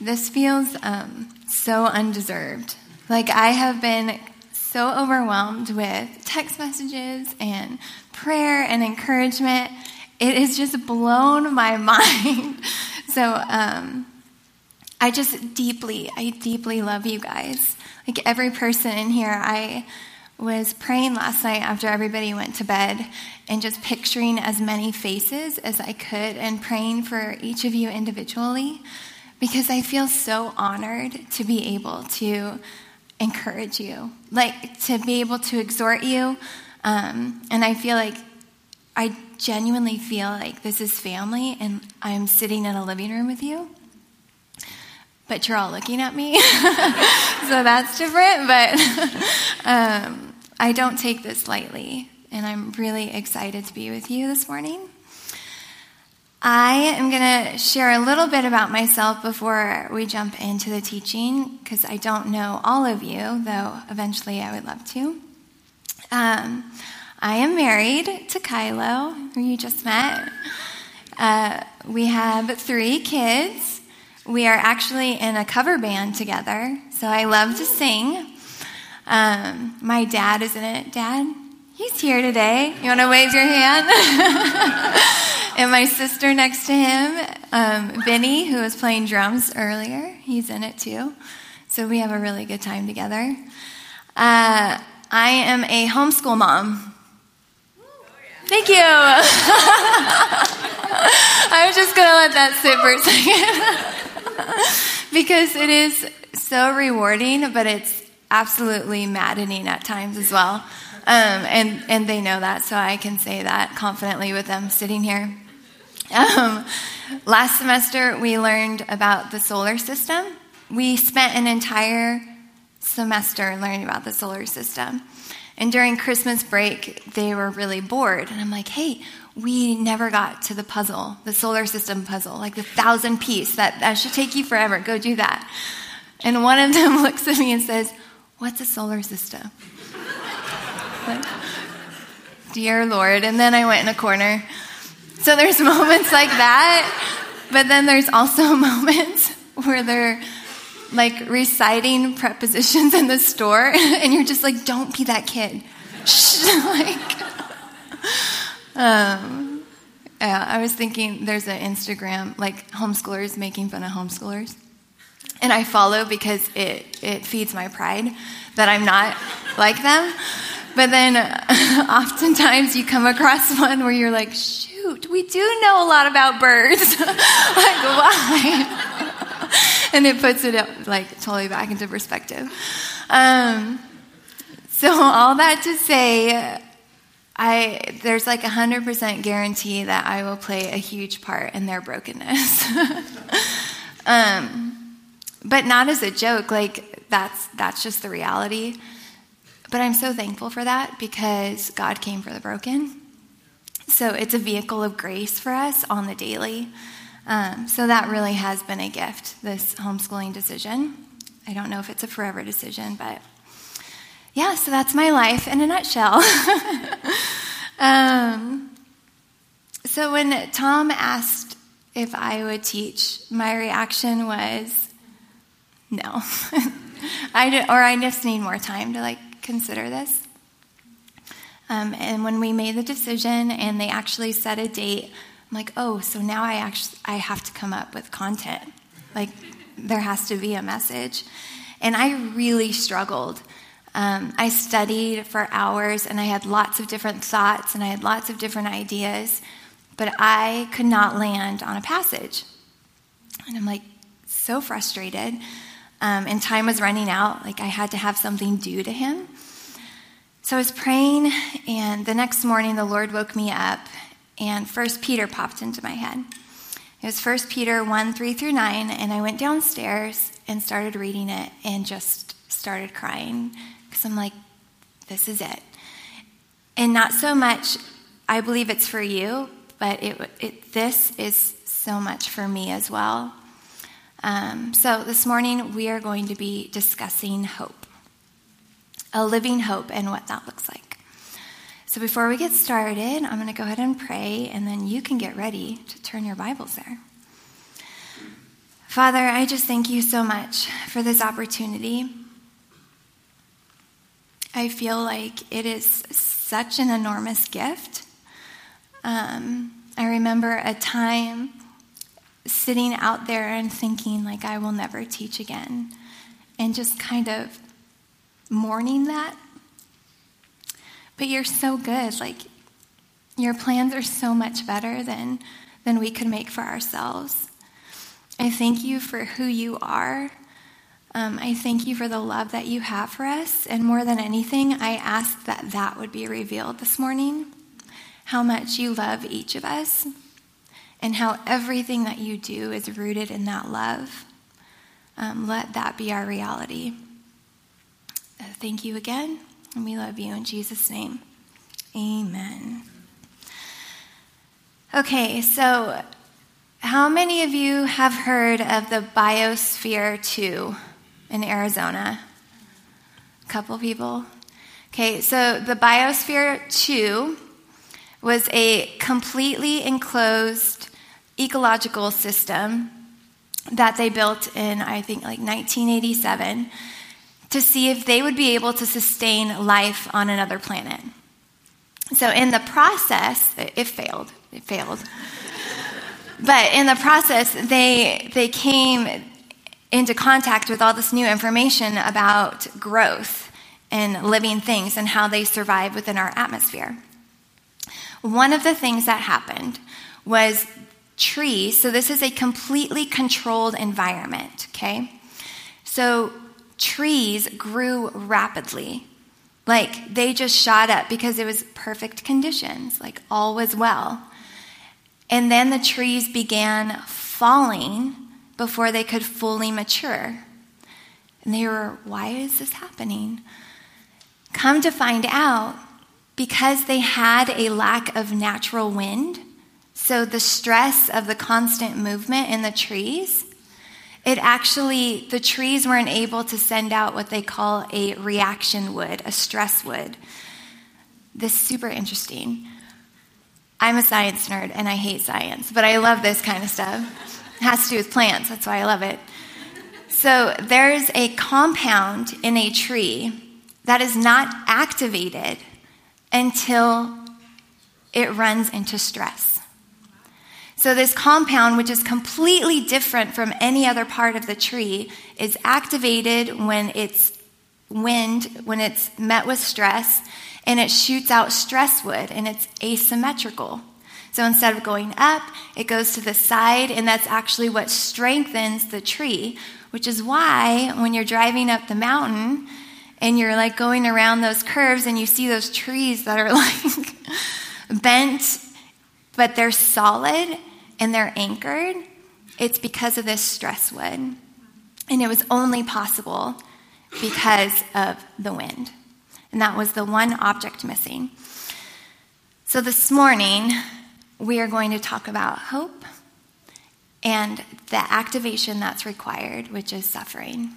This feels so undeserved. Like, I have been so overwhelmed with text messages and prayer and encouragement. It has just blown my mind. So I deeply love you guys. Like, every person in here, I was praying last night after everybody went to bed and just picturing as many faces as I could and praying for each of you individually, because I feel so honored to be able to encourage you, like to be able to exhort you. And I feel like, I genuinely feel like this is family and I'm sitting in a living room with you, but you're all looking at me, so that's different, but I don't take this lightly, and I'm really excited to be with you this morning. I am going to share a little bit about myself before we jump into the teaching, because I don't know all of you, though eventually I would love to. I am married to Kylo, who you just met. We have 3 kids. We are actually in a cover band together, so I love to sing. My dad is in it. Dad, he's here today. You want to wave your hand? And my sister next to him, Vinny, who was playing drums earlier, he's in it too. So we have a really good time together. I am a homeschool mom. Thank you. I was just going to let that sit for a second. Because it is so rewarding, but it's absolutely maddening at times as well. And they know that, so I can say that confidently with them sitting here. Last semester, we learned about the solar system. We spent an entire semester learning about the solar system. And during Christmas break, they were really bored. And I'm like, hey, we never got to the puzzle, the solar system puzzle, like the 1,000-piece. That should take you forever. Go do that. And one of them looks at me and says, what's a solar system? Like, dear Lord. And then I went in a corner. So there's moments like that. But then there's also moments where they're like reciting prepositions in the store. And you're just like, don't be that kid. Shh. Yeah, I was thinking there's an Instagram, like homeschoolers making fun of homeschoolers. And I follow because it feeds my pride that I'm not like them. But then oftentimes you come across one where you're like, shoot, we do know a lot about birds. Like, why? And it puts it like totally back into perspective. So all that to say, there's like 100% guarantee that I will play a huge part in their brokenness. But not as a joke, like that's just the reality. But I'm so thankful for that, because God came for the broken. So it's a vehicle of grace for us on the daily. So that really has been a gift, this homeschooling decision. I don't know if it's a forever decision, but yeah, so that's my life in a nutshell. So when Tom asked if I would teach, my reaction was no. I just need more time to like consider this. And when we made the decision and they actually set a date, I'm like, oh, so now I have to come up with content. Like, there has to be a message. And I really struggled. I studied for hours, and I had lots of different thoughts, and I had lots of different ideas, but I could not land on a passage. And I'm like so frustrated, and time was running out. Like, I had to have something due to him. So I was praying, and the next morning the Lord woke me up, and First Peter popped into my head. It was First Peter 1:3-9, and I went downstairs and started reading it and just started crying. Because I'm like, this is it. And not so much, I believe it's for you, but this is so much for me as well. So this morning, we are going to be discussing hope, a living hope, and what that looks like. So before we get started, I'm going to go ahead and pray, and then you can get ready to turn your Bibles there. Father, I just thank you so much for this opportunity. I feel like it is such an enormous gift. I remember a time sitting out there and thinking, like, I will never teach again, and just kind of mourning that. But you're so good. Like, your plans are so much better than we could make for ourselves. I thank you for who you are. I thank you for the love that you have for us. And more than anything, I ask that that would be revealed this morning, how much you love each of us and how everything that you do is rooted in that love. Let that be our reality. Thank you again, and we love you in Jesus' name. Amen. Okay, so how many of you have heard of the Biosphere 2 in Arizona? A couple people? Okay, so the Biosphere 2 was a completely enclosed ecological system that they built in, I think, like 1987 to see if they would be able to sustain life on another planet. So in the process, it failed. But in the process, they came into contact with all this new information about growth and living things and how they survive within our atmosphere. One of the things that happened was trees. So this is a completely controlled environment, okay? So trees grew rapidly. Like, they just shot up because it was perfect conditions, like all was well. And then the trees began falling before they could fully mature. And they were, why is this happening? Come to find out, because they had a lack of natural wind, so the stress of the constant movement in the trees, the trees weren't able to send out what they call a reaction wood, a stress wood. This is super interesting. I'm a science nerd, and I hate science, but I love this kind of stuff. It has to do with plants. That's why I love it. So there's a compound in a tree that is not activated until it runs into stress. So this compound, which is completely different from any other part of the tree, is activated when it's wind, when it's met with stress, and it shoots out stress wood, and it's asymmetrical. So instead of going up, it goes to the side, and that's actually what strengthens the tree, which is why when you're driving up the mountain and you're like going around those curves and you see those trees that are like bent, but they're solid and they're anchored, it's because of this stress wood. And it was only possible because of the wind. And that was the one object missing. So this morning, we are going to talk about hope and the activation that's required, which is suffering.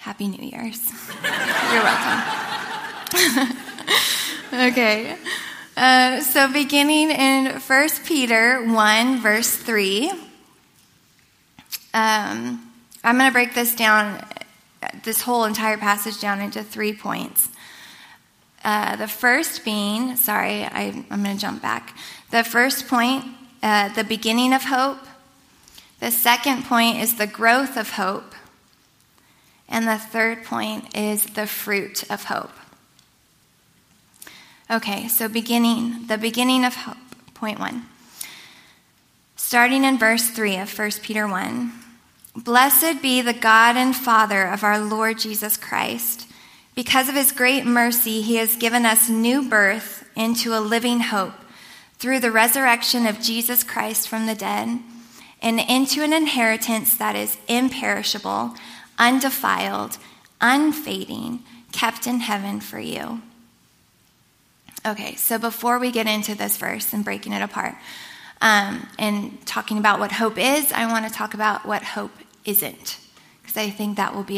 Happy New Year's. You're welcome. Okay. So beginning in First Peter 1, verse 3, I'm going to break this whole entire passage down into 3 points. The first being, I'm going to jump back. The first point, the beginning of hope. The second point is the growth of hope. And the third point is the fruit of hope. Okay, so the beginning of hope, point one. Starting in verse 3 of 1 Peter 1. Blessed be the God and Father of our Lord Jesus Christ. Because of his great mercy, he has given us new birth into a living hope through the resurrection of Jesus Christ from the dead, and into an inheritance that is imperishable, undefiled, unfading, kept in heaven for you. Okay, so before we get into this verse and breaking it apart, and talking about what hope is, I want to talk about what hope isn't, because I think that will be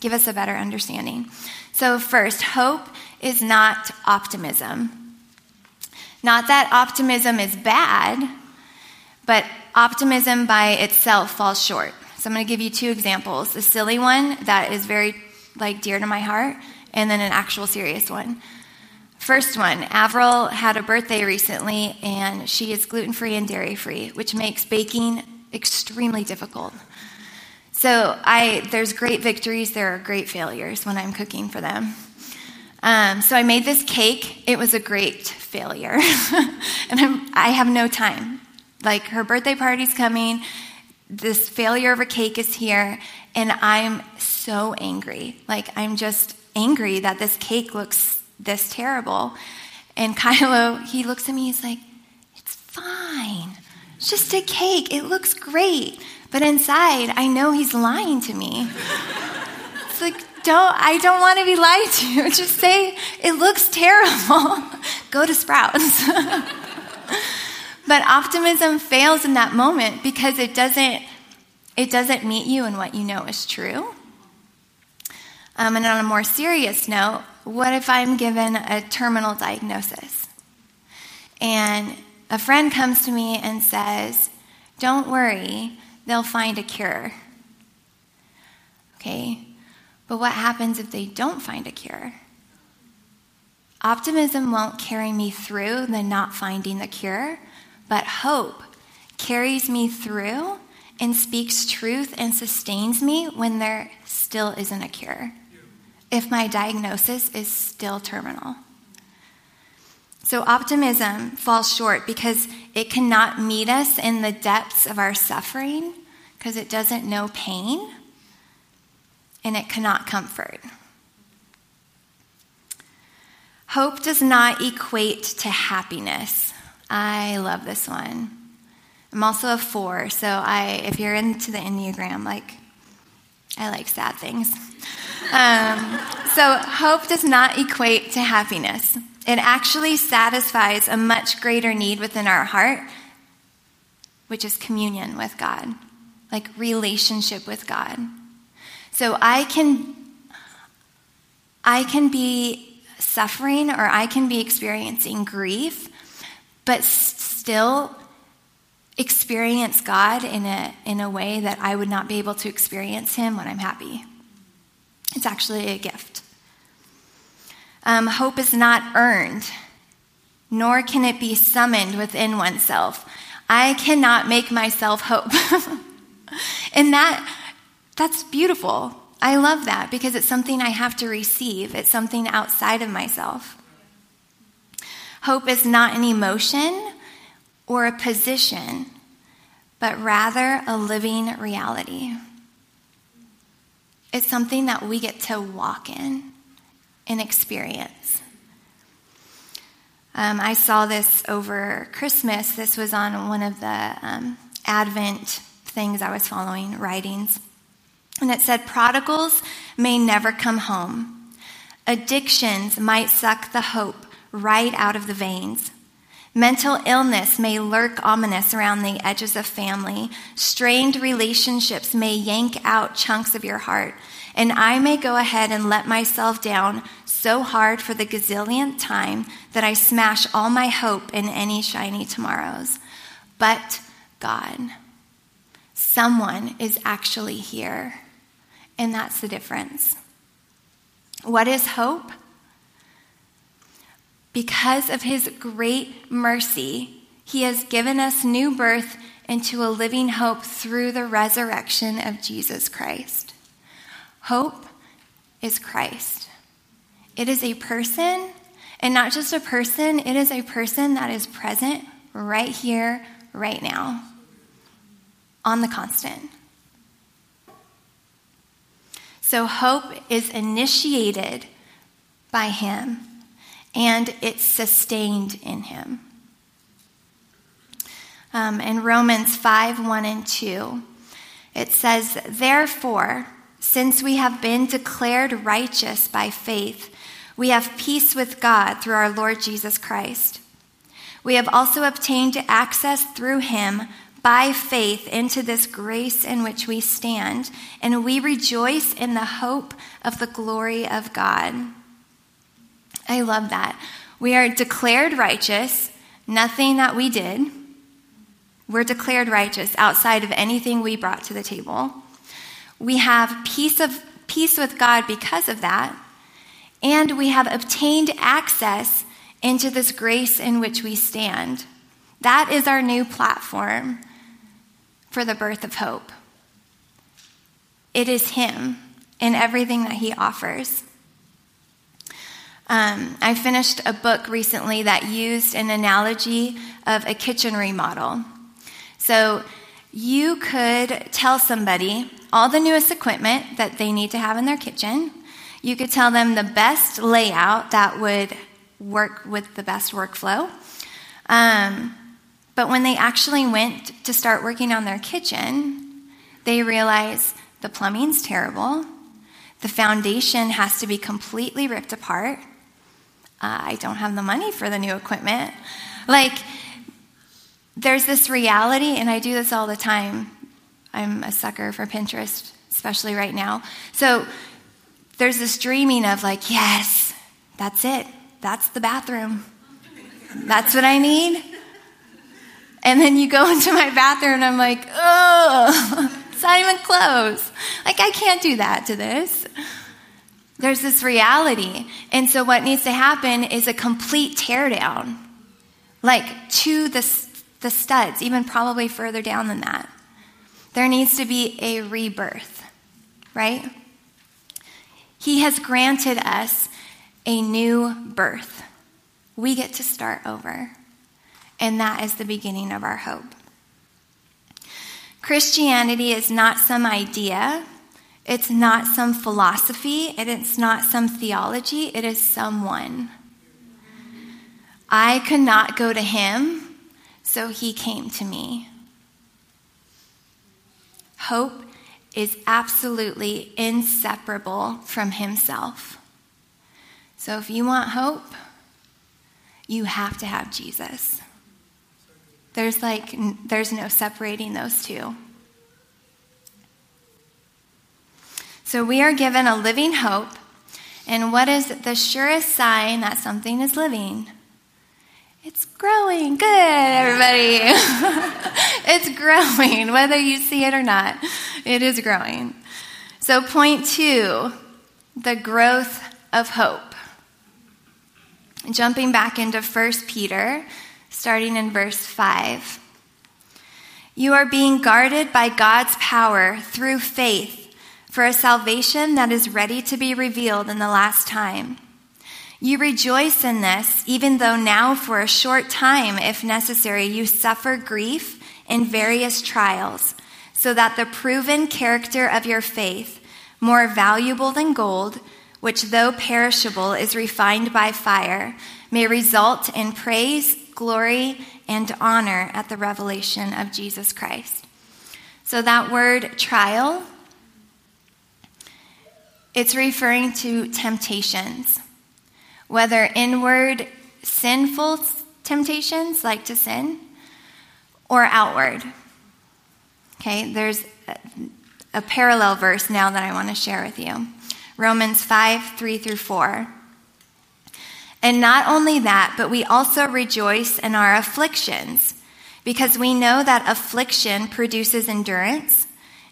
give us a better understanding. So first, hope is not optimism. Not that optimism is bad, but optimism by itself falls short. So I'm going to give you two examples, a silly one that is very dear to my heart, and then an actual serious one. First one, Avril had a birthday recently, and she is gluten-free and dairy-free, which makes baking extremely difficult. So there's great victories, there are great failures when I'm cooking for them. So I made this cake. It was a great failure, and I have no time. Her birthday party's coming, this failure of a cake is here, and I'm so angry. I'm just angry that this cake looks this terrible. And Kylo, he looks at me, he's like, it's fine. It's just a cake. It looks great. But inside, I know he's lying to me. It's like, I don't want to be lied to. Just say, it looks terrible. Go to Sprouts. But optimism fails in that moment because it doesn't meet you in what you know is true. And on a more serious note, what if I'm given a terminal diagnosis? And a friend comes to me and says, don't worry, they'll find a cure. Okay, but what happens if they don't find a cure? Optimism won't carry me through the not finding the cure, but hope carries me through and speaks truth and sustains me when there still isn't a cure, if my diagnosis is still terminal. So optimism falls short because it cannot meet us in the depths of our suffering because it doesn't know pain, and it cannot comfort. Hope does not equate to happiness. I love this one. I'm also a 4, so if you're into the Enneagram, I like sad things. So hope does not equate to happiness. It actually satisfies a much greater need within our heart, which is communion with God, relationship with God. So I can be suffering or I can be experiencing grief, but still experience God in a way that I would not be able to experience him when I'm happy. It's actually a gift. Hope is not earned, nor can it be summoned within oneself. I cannot make myself hope. And that's beautiful. I love that because it's something I have to receive. It's something outside of myself. Hope is not an emotion or a position, but rather a living reality. It's something that we get to walk in and experience. I saw this over Christmas. This was on one of the Advent things I was following, writings. And it said, prodigals may never come home. Addictions might suck the hope right out of the veins. Mental illness may lurk ominous around the edges of family. Strained relationships may yank out chunks of your heart. And I may go ahead and let myself down so hard for the gazillionth time that I smash all my hope in any shiny tomorrows. But God, someone is actually here. And that's the difference. What is hope? Because of his great mercy, he has given us new birth into a living hope through the resurrection of Jesus Christ. Hope is Christ. It is a person, and not just a person, it is a person that is present right here, right now, on the constant. So hope is initiated by him. And it's sustained in him. In Romans 5:1-2, it says, therefore, since we have been declared righteous by faith, we have peace with God through our Lord Jesus Christ. We have also obtained access through him by faith into this grace in which we stand, and we rejoice in the hope of the glory of God. I love that. We are declared righteous, nothing that we did. We're declared righteous outside of anything we brought to the table. We have peace with God because of that. And we have obtained access into this grace in which we stand. That is our new platform for the birth of hope. It is Him in everything that He offers. I finished a book recently that used an analogy of a kitchen remodel. So you could tell somebody all the newest equipment that they need to have in their kitchen. You could tell them the best layout that would work with the best workflow. But when they actually went to start working on their kitchen, they realized the plumbing's terrible. The foundation has to be completely ripped apart. I don't have the money for the new equipment. There's this reality, and I do this all the time. I'm a sucker for Pinterest, especially right now. So there's this dreaming of yes, that's it. That's the bathroom. That's what I need. And then you go into my bathroom, and I'm oh, it's not even close. I can't do that to this. There's this reality. And so what needs to happen is a complete teardown, to the studs, even probably further down than that. There needs to be a rebirth, right? He has granted us a new birth. We get to start over. And that is the beginning of our hope. Christianity is not some idea. It's not some philosophy. And it's not some theology. It is someone. I could not go to Him, so He came to me. Hope is absolutely inseparable from Himself. So if you want hope, you have to have Jesus. There's no separating those two. So we are given a living hope. And what is the surest sign that something is living? It's growing. Good, everybody. It's growing, whether you see it or not. It is growing. So point 2, the growth of hope. Jumping back into First Peter, starting in verse 5. You are being guarded by God's power through faith for a salvation that is ready to be revealed in the last time. You rejoice in this, even though now for a short time, if necessary, you suffer grief in various trials, so that the proven character of your faith, more valuable than gold, which though perishable is refined by fire, may result in praise, glory, and honor at the revelation of Jesus Christ. So that word trial, it's referring to temptations. Whether inward sinful temptations, like to sin, or outward. Okay, there's a parallel verse now that I want to share with you. Romans 5:3-4. And not only that, but we also rejoice in our afflictions, because we know that affliction produces endurance.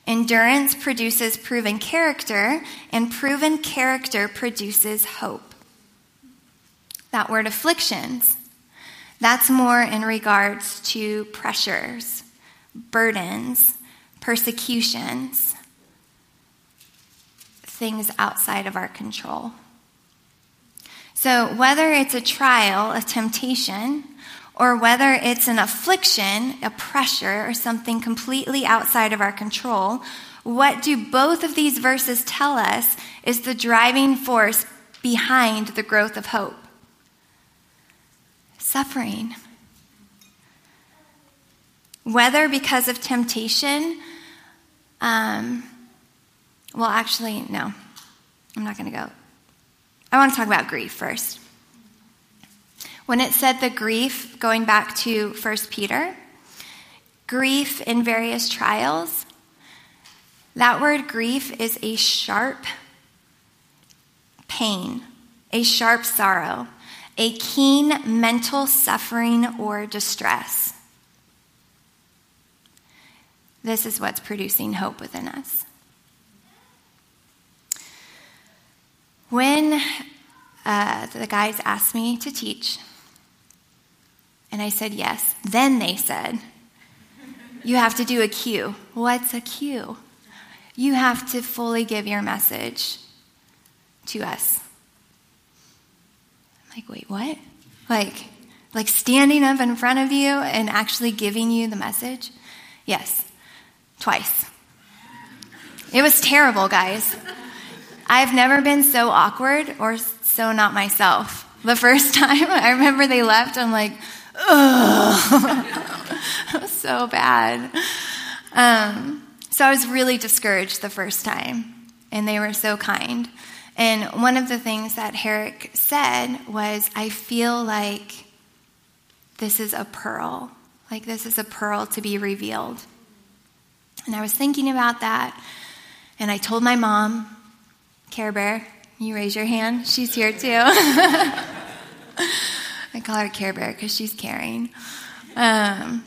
Endurance produces proven character, and proven character produces hope. That word afflictions, that's more in regards to pressures, burdens, persecutions, things outside of our control. So whether it's a trial, a temptation, or whether it's an affliction, a pressure, or something completely outside of our control, what do both of these verses tell us is the driving force behind the growth of hope? Suffering. Whether because of temptation, I'm not going to go. I want to talk about grief first. When it said the grief, going back to 1 Peter, grief in various trials, that word grief is a sharp pain, a sharp sorrow, a keen mental suffering or distress. This is what's producing hope within us. When the guys asked me to teach, and I said yes, then they said, you have to do a Q. What's a Q? You have to fully give your message to us. I'm like, wait, what? Like standing up in front of you and actually giving you the message? Yes, twice. It was terrible, guys. I've never been so awkward or so not myself. The first time, I remember they left, I'm like, ugh. It was so bad. So I was really discouraged the first time, and they were so kind. And one of the things that Herrick said was, I feel like this is a pearl. Like, this is a pearl to be revealed. And I was thinking about that, and I told my mom, Care Bear, you raise your hand. She's here, too. I call her Care Bear because she's caring. I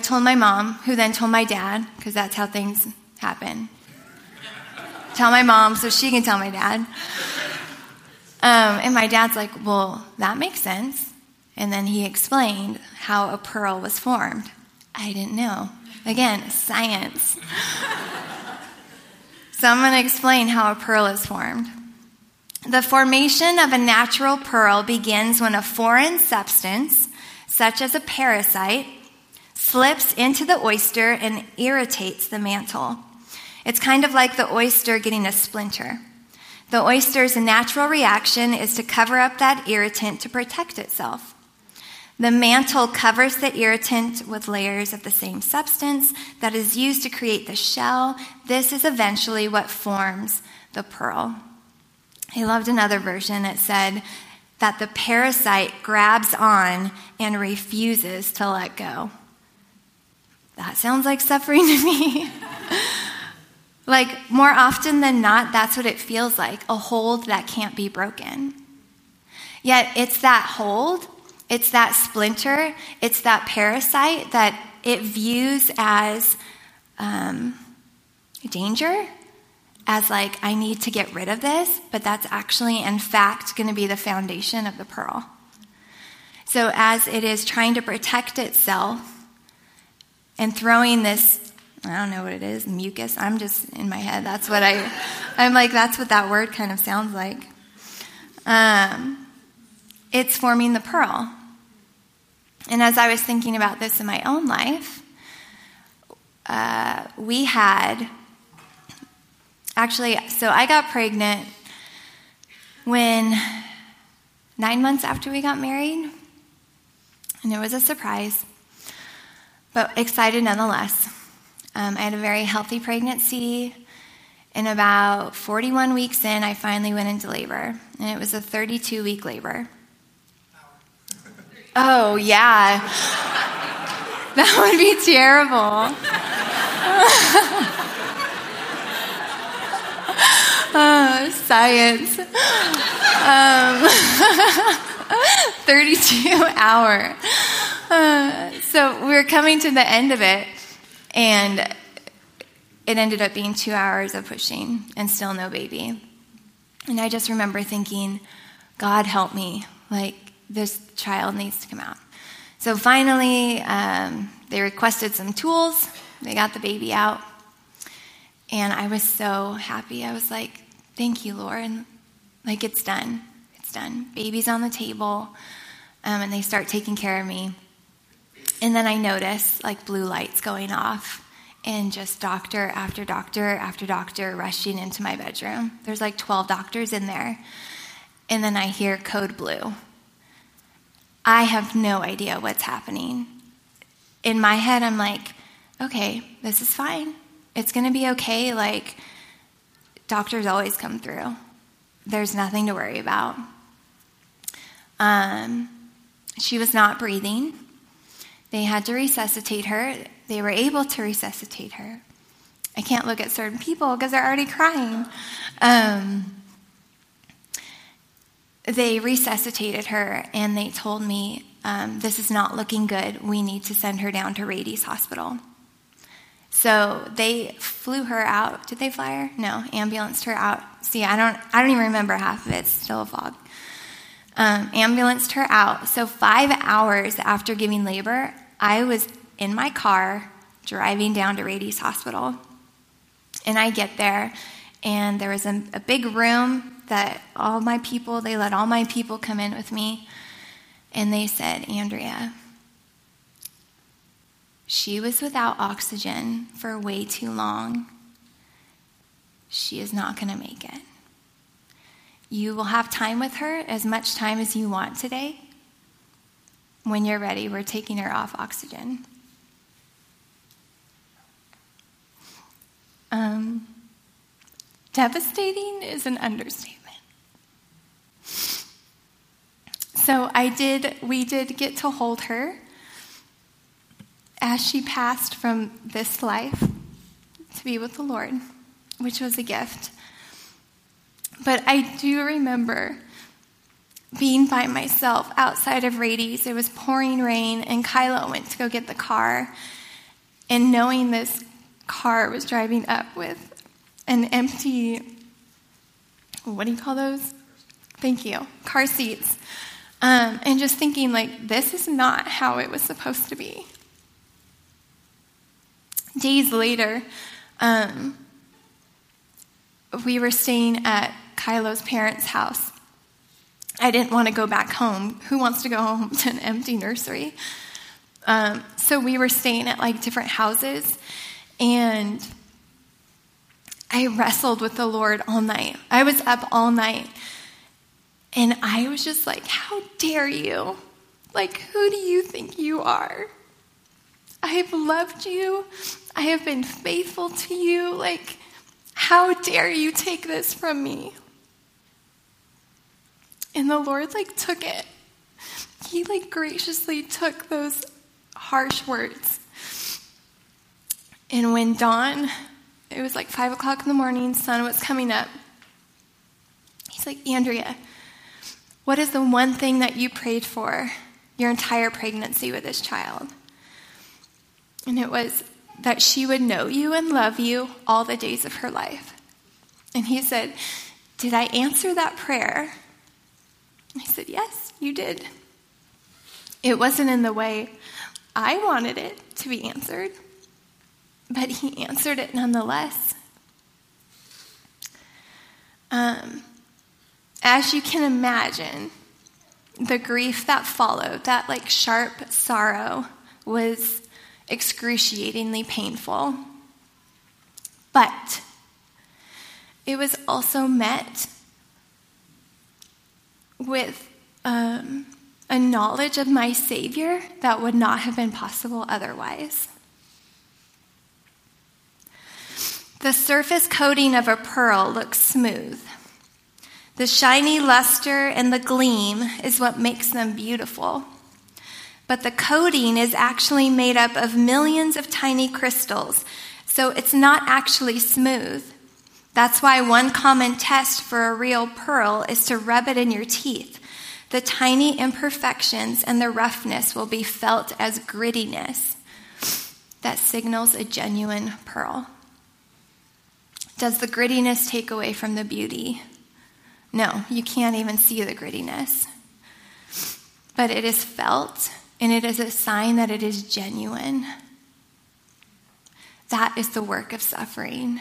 told my mom, who then told my dad, because that's how things happen. Tell my mom so she can tell my dad. And my dad's like, well, that makes sense. And then he explained how a pearl was formed. I didn't know. Again, science. So I'm going to explain how a pearl is formed. The formation of a natural pearl begins when a foreign substance, such as a parasite, slips into the oyster and irritates the mantle. It's kind of like the oyster getting a splinter. The oyster's natural reaction is to cover up that irritant to protect itself. The mantle covers the irritant with layers of the same substance that is used to create the shell. This is eventually what forms the pearl. I loved another version that said that the parasite grabs on and refuses to let go. That sounds like suffering to me. Like, more often than not, that's what it feels like, a hold that can't be broken. Yet it's that hold, it's that splinter, it's that parasite that it views as danger, as like, I need to get rid of this, but that's actually, in fact, going to be the foundation of the pearl. So as it is trying to protect itself and throwing this, I don't know what it is, mucus. I'm just in my head. That's what I'm like, that's what that word kind of sounds like. It's forming the pearl. And as I was thinking about this in my own life, so I got pregnant 9 months after we got married, and it was a surprise, but excited nonetheless. I had a very healthy pregnancy, and about 41 weeks in, I finally went into labor, and it was a 32-week labor. Oh, yeah. That would be terrible. Oh, science. 32-hour. So we're coming to the end of it. And it ended up being 2 hours of pushing and still no baby. And I just remember thinking, God help me. Like, this child needs to come out. So finally, they requested some tools. They got the baby out. And I was so happy. I was like, thank you, Lord. Like, it's done. It's done. Baby's on the table. And they start taking care of me. And then I notice, like, blue lights going off and just doctor after doctor after doctor rushing into my bedroom. There's, like, 12 doctors in there. And then I hear code blue. I have no idea what's happening. In my head, I'm like, okay, this is fine. It's going to be okay. Like, doctors always come through. There's nothing to worry about. She was not breathing. They had to resuscitate her. They were able to resuscitate her. I can't look at certain people because they're already crying. They resuscitated her, and they told me, this is not looking good. We need to send her down to Rady's Hospital. So they flew her out. Did they fly her? No, ambulanced her out. See, I don't even remember half of it. It's still a fog. Ambulanced her out. So 5 hours after giving labor, I was in my car driving down to Rady's Hospital. And I get there, and there was a big room that all my people, they let all my people come in with me. And they said, Andrea, she was without oxygen for way too long. She is not going to make it. You will have time with her, as much time as you want today. When you're ready, we're taking her off oxygen. Devastating is an understatement. So we did get to hold her as she passed from this life to be with the Lord, which was a gift. But I do remember being by myself outside of Rady's. It was pouring rain, and Kylo went to go get the car, and knowing this car was driving up with an empty, what do you call those? Thank you. Car seats. And just thinking, like, this is not how it was supposed to be. Days later, we were staying at Kylo's parents' house. I didn't want to go back home. Who wants to go home to an empty nursery? So we were staying at, like, different houses, and I wrestled with the Lord all night. I was up all night. And I was just like, how dare you? Like, who do you think you are? I have loved you. I have been faithful to you. Like, how dare you take this from me? And the Lord, like, took it. He, like, graciously took those harsh words. And when dawn, it was like 5 o'clock in the morning, sun was coming up. He's like, Andrea, what is the one thing that you prayed for your entire pregnancy with this child? And it was that she would know you and love you all the days of her life. And he said, did I answer that prayer? I said, yes, you did. It wasn't in the way I wanted it to be answered, but he answered it nonetheless. As you can imagine, the grief that followed, that like sharp sorrow, was excruciatingly painful. But it was also met with a knowledge of my Savior that would not have been possible otherwise. The surface coating of a pearl looks smooth. The shiny luster and the gleam is what makes them beautiful. But the coating is actually made up of millions of tiny crystals, so it's not actually smooth. That's why one common test for a real pearl is to rub it in your teeth. The tiny imperfections and the roughness will be felt as grittiness. That signals a genuine pearl. Does the grittiness take away from the beauty? No, you can't even see the grittiness. But it is felt, and it is a sign that it is genuine. That is the work of suffering.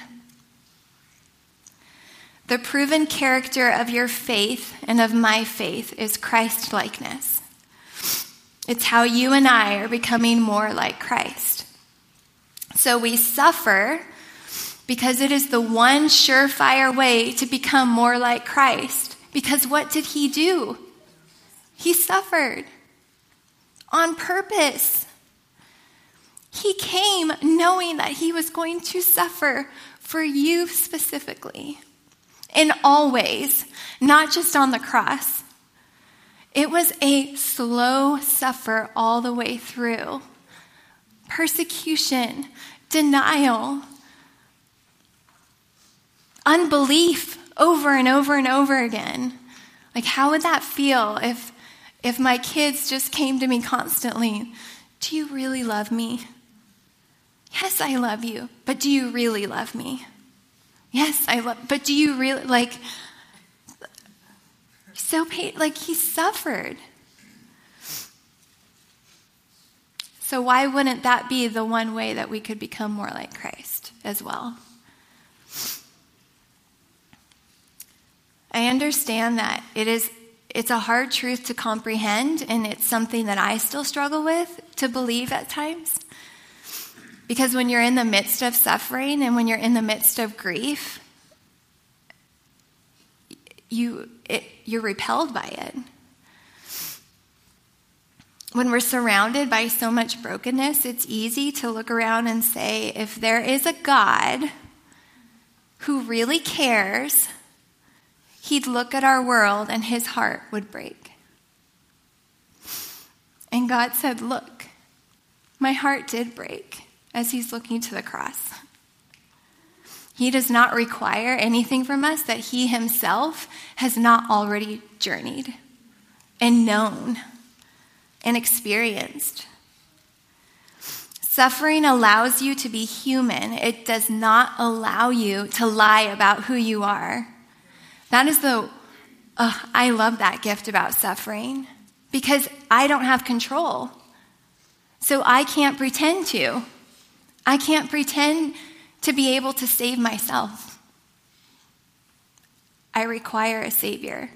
The proven character of your faith and of my faith is Christ-likeness. It's how you and I are becoming more like Christ. So we suffer because it is the one surefire way to become more like Christ. Because what did he do? He suffered on purpose. He came knowing that he was going to suffer for you specifically, in all ways, not just on the cross. It was a slow suffer all the way through. Persecution, denial, unbelief over and over and over again. Like, how would that feel if my kids just came to me constantly? Do you really love me? Yes, I love you, but do you really love me? Yes, I love, but do you really, like, so pain, like he suffered. So why wouldn't that be the one way that we could become more like Christ as well? I understand that it's a hard truth to comprehend, and it's something that I still struggle with to believe at times. Because when you're in the midst of suffering and when you're in the midst of grief, you're repelled by it. When we're surrounded by so much brokenness, it's easy to look around and say, if there is a God who really cares, he'd look at our world and his heart would break. And God said, look, my heart did break as he's looking to the cross. He does not require anything from us that he himself has not already journeyed and known and experienced. Suffering allows you to be human. It does not allow you to lie about who you are. That is I love that gift about suffering, because I don't have control. So I can't pretend to. I can't pretend to be able to save myself. I require a savior.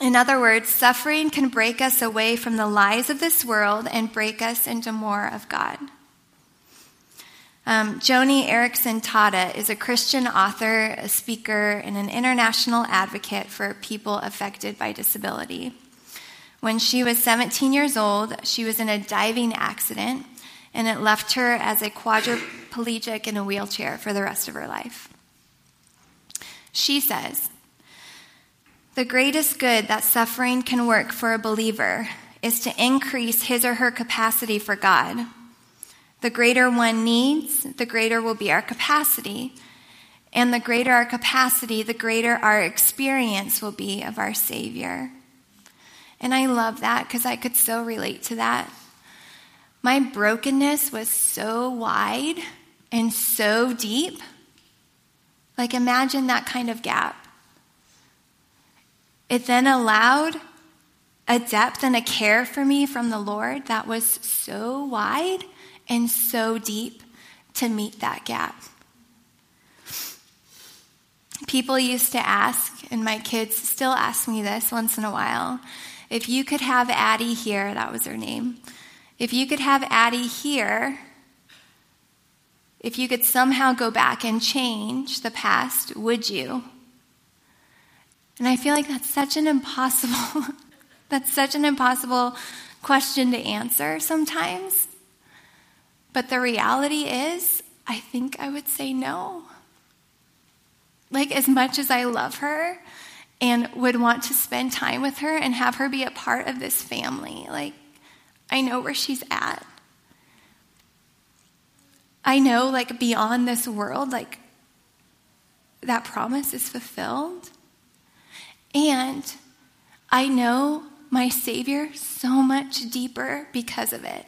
In other words, suffering can break us away from the lies of this world and break us into more of God. Joni Eareckson Tada is a Christian author, a speaker, and an international advocate for people affected by disability. When she was 17 years old, she was in a diving accident, and it left her as a quadriplegic in a wheelchair for the rest of her life. She says, "The greatest good that suffering can work for a believer is to increase his or her capacity for God. The greater one needs, the greater will be our capacity. And the greater our capacity, the greater our experience will be of our Savior." And I love that, because I could so relate to that. My brokenness was so wide and so deep. Like, imagine that kind of gap. It then allowed a depth and a care for me from the Lord that was so wide and so deep to meet that gap. People used to ask, and my kids still ask me this once in a while, if you could have Addie here, that was her name, if you could have Addie here, if you could somehow go back and change the past, would you? And I feel like that's such an impossible question to answer sometimes. But the reality is, I think I would say no. Like, as much as I love her and would want to spend time with her and have her be a part of this family, like, I know where she's at. I know, like, beyond this world, like, that promise is fulfilled. And I know my Savior so much deeper because of it.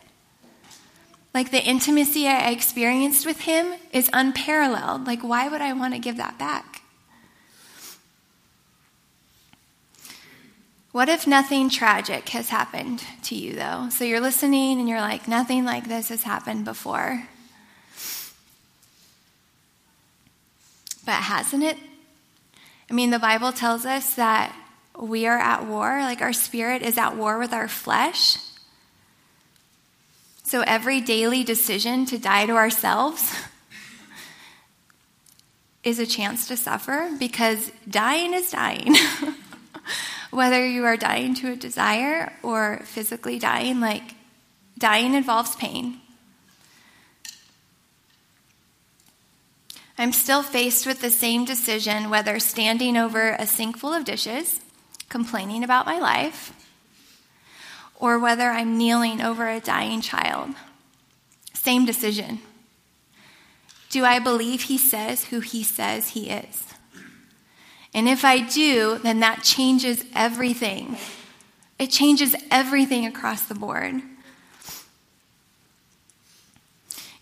Like, the intimacy I experienced with him is unparalleled. Like, why would I want to give that back? What if nothing tragic has happened to you, though? So you're listening and you're like, nothing like this has happened before. But hasn't it? I mean, the Bible tells us that we are at war. Like, our spirit is at war with our flesh. So every daily decision to die to ourselves is a chance to suffer, because dying is dying. Whether you are dying to a desire or physically dying, like, dying involves pain. I'm still faced with the same decision, whether standing over a sink full of dishes, complaining about my life, or whether I'm kneeling over a dying child. Same decision. Do I believe he says who he says he is? And if I do, then that changes everything. It changes everything across the board.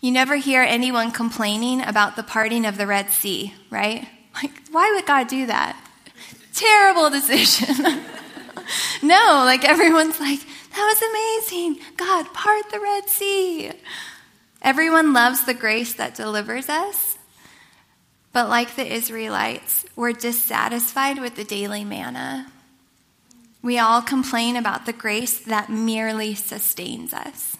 You never hear anyone complaining about the parting of the Red Sea, right? Like, why would God do that? Terrible decision. No, like everyone's like, that was amazing. God, part the Red Sea. Everyone loves the grace that delivers us. But like the Israelites, we're dissatisfied with the daily manna. We all complain about the grace that merely sustains us.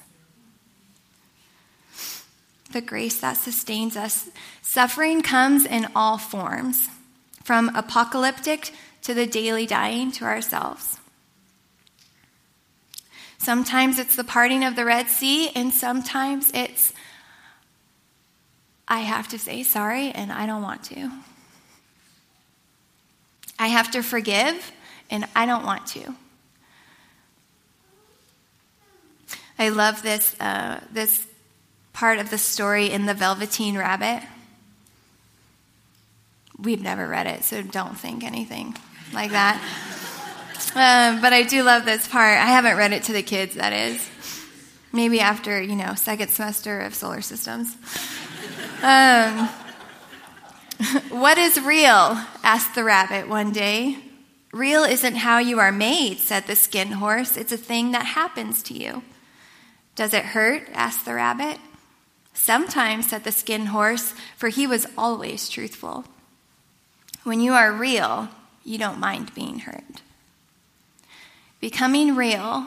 The grace that sustains us. Suffering comes in all forms, from apocalyptic to the daily dying to ourselves. Sometimes it's the parting of the Red Sea, and sometimes it's, I have to say sorry, and I don't want to. I have to forgive, and I don't want to. I love this this part of the story in The Velveteen Rabbit. We've never read it, so don't think anything like that. But I do love this part. I haven't read it to the kids, that is. Maybe after, second semester of solar systems. What is real? Asked the rabbit one day. Real isn't how you are made, said the skin horse. It's a thing that happens to you. Does it hurt? Asked the rabbit. Sometimes, said the skin horse, for he was always truthful. When you are real, you don't mind being hurt. Becoming real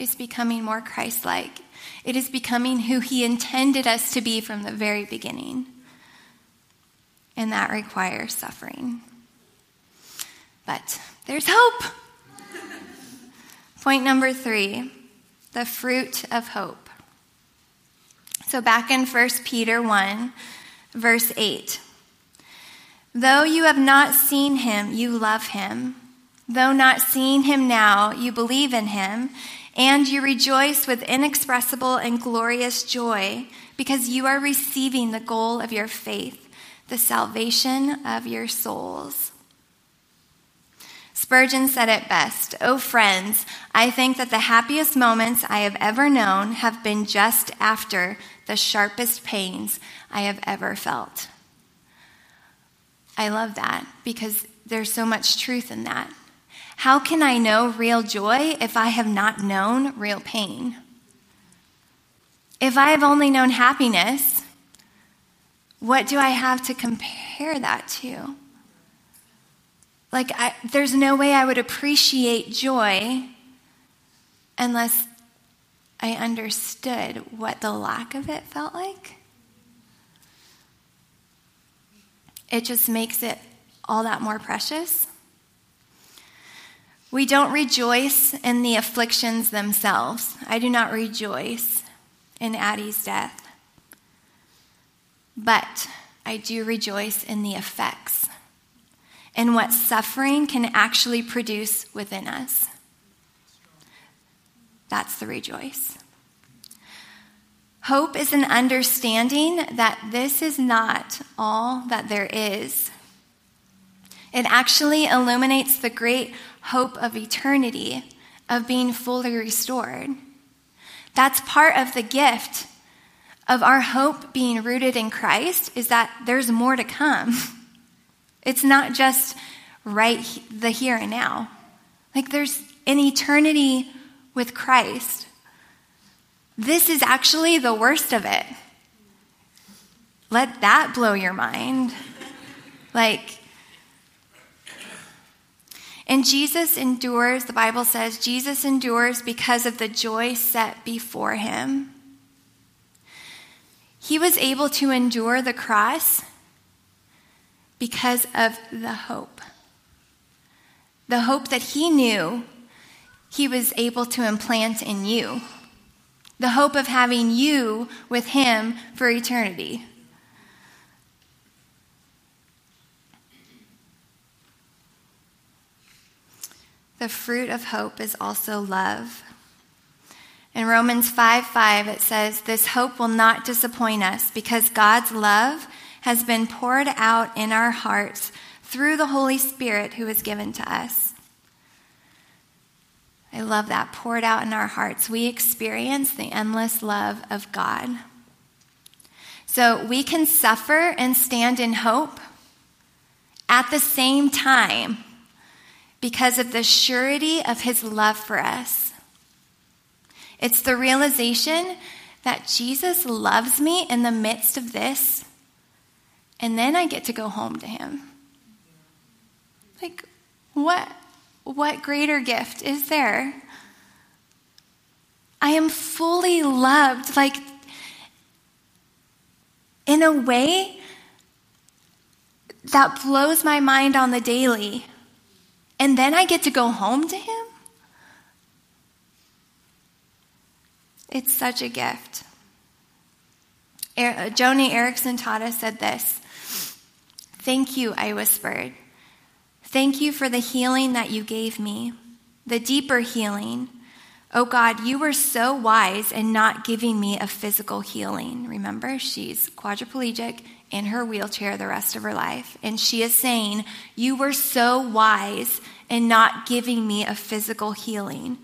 is becoming more Christ-like. It is becoming who he intended us to be from the very beginning. And that requires suffering. But there's hope. Point number 3, the fruit of hope. So back in 1 Peter 1, verse 8. Though you have not seen him, you love him. Though not seeing him now, you believe in him, and you rejoice with inexpressible and glorious joy because you are receiving the goal of your faith, the salvation of your souls. Spurgeon said it best, "Oh friends, I think that the happiest moments I have ever known have been just after the sharpest pains I have ever felt." I love that because there's so much truth in that. How can I know real joy if I have not known real pain? If I have only known happiness, what do I have to compare that to? Like, there's no way I would appreciate joy unless I understood what the lack of it felt like. It just makes it all that more precious. We don't rejoice in the afflictions themselves. I do not rejoice in Addie's death. But I do rejoice in the effects and what suffering can actually produce within us. That's the rejoice. Hope is an understanding that this is not all that there is. It actually illuminates the great hope of eternity, of being fully restored. That's part of the gift of our hope being rooted in Christ, is that there's more to come. It's not just the here and now. Like, there's an eternity with Christ. This is actually the worst of it. Let that blow your mind. And Jesus endures, the Bible says, Jesus endures because of the joy set before him. He was able to endure the cross because of the hope that he knew he was able to implant in you, the hope of having you with him for eternity. The fruit of hope is also love. In Romans 5:5, it says, "This hope will not disappoint us because God's love has been poured out in our hearts through the Holy Spirit who was given to us." I love that, poured out in our hearts. We experience the endless love of God. So we can suffer and stand in hope at the same time because of the surety of his love for us. It's the realization that Jesus loves me in the midst of this, and then I get to go home to him. Like, what greater gift is there? I am fully loved. Like, in a way that blows my mind on the daily. And then I get to go home to him? It's such a gift. Joni Eareckson Tada said this: "Thank you," I whispered. "Thank you for the healing that you gave me, the deeper healing. Oh God, you were so wise in not giving me a physical healing." Remember, she's quadriplegic in her wheelchair the rest of her life. And she is saying, you were so wise in not giving me a physical healing,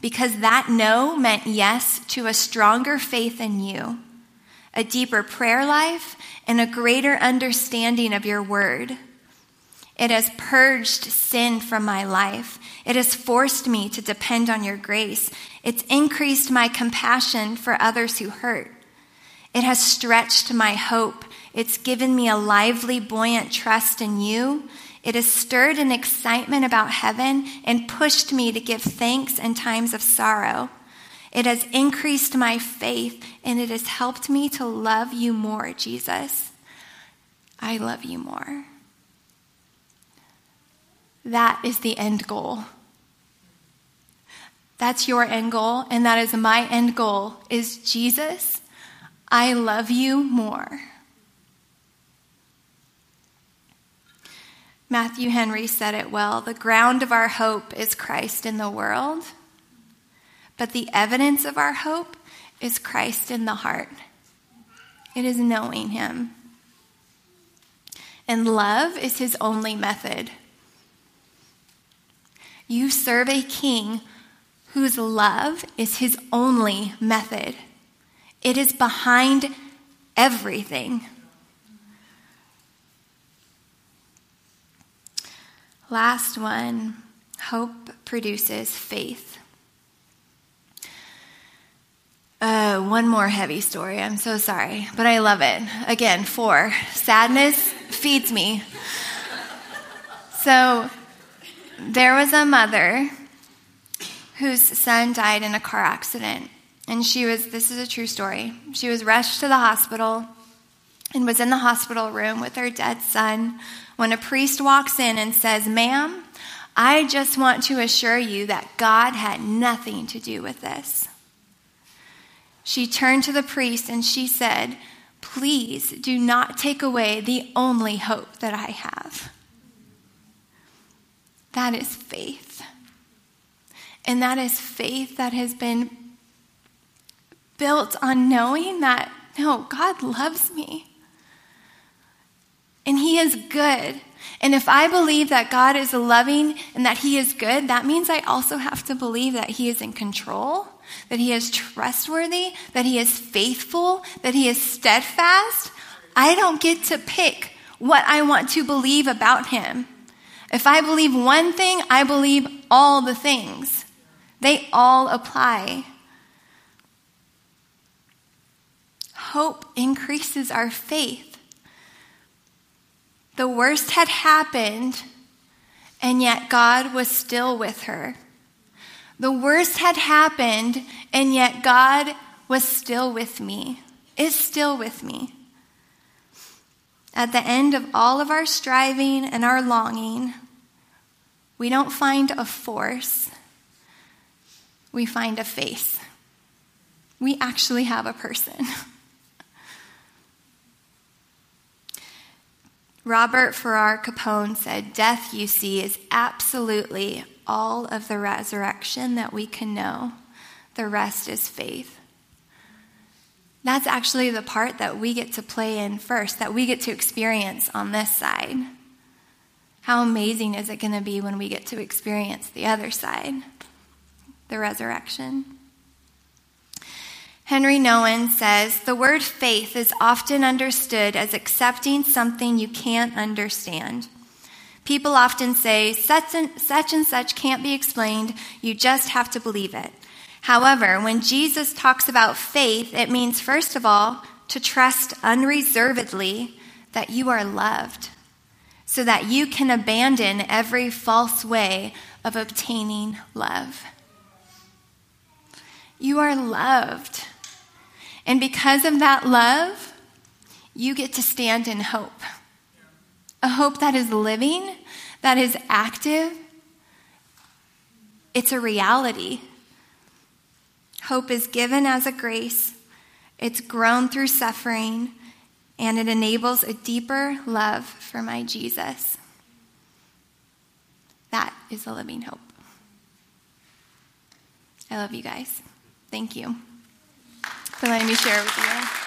because that no meant yes to a stronger faith in you, a deeper prayer life, and a greater understanding of your word. It has purged sin from my life. It has forced me to depend on your grace. It's increased my compassion for others who hurt. It has stretched my hope. It's given me a lively, buoyant trust in you. It has stirred an excitement about heaven and pushed me to give thanks in times of sorrow. It has increased my faith, and it has helped me to love you more, Jesus. I love you more. That is the end goal. That's your end goal, and that is my end goal, is Jesus, I love you more. Matthew Henry said it well: the ground of our hope is Christ in the world, but the evidence of our hope is Christ in the heart. It is knowing him. And love is his only method. You serve a king whose love is his only method. It is behind everything. Last one, hope produces faith. One more heavy story. I'm so sorry, but I love it. Again, 4. Sadness feeds me. So there was a mother whose son died in a car accident, and this is a true story, she was rushed to the hospital and was in the hospital room with her dead son when a priest walks in and says, "Ma'am, I just want to assure you that God had nothing to do with this." She turned to the priest and she said, "Please do not take away the only hope that I have." That is faith. And that is faith that has been built on knowing that, no, God loves me. And he is good. And if I believe that God is loving and that he is good, that means I also have to believe that he is in control, that he is trustworthy, that he is faithful, that he is steadfast. I don't get to pick what I want to believe about him. If I believe one thing, I believe all the things. They all apply. Hope increases our faith. The worst had happened, and yet God was still with her. The worst had happened, and yet God was still with me, is still with me. At the end of all of our striving and our longing, we don't find a force, we find a face. We actually have a person. Robert Farrar Capone said, "Death, you see, is absolutely all of the resurrection that we can know. The rest is faith." That's actually the part that we get to play in first, that we get to experience on this side. How amazing is it going to be when we get to experience the other side, the resurrection? Henry Nouwen says, the word faith is often understood as accepting something you can't understand. People often say, such and such can't be explained, you just have to believe it. However, when Jesus talks about faith, it means, first of all, to trust unreservedly that you are loved, so that you can abandon every false way of obtaining love. You are loved. And because of that love, you get to stand in hope. A hope that is living, that is active. It's a reality. Hope is given as a grace. It's grown through suffering, and it enables a deeper love for my Jesus. That is a living hope. I love you guys. Thank you for letting me share with you.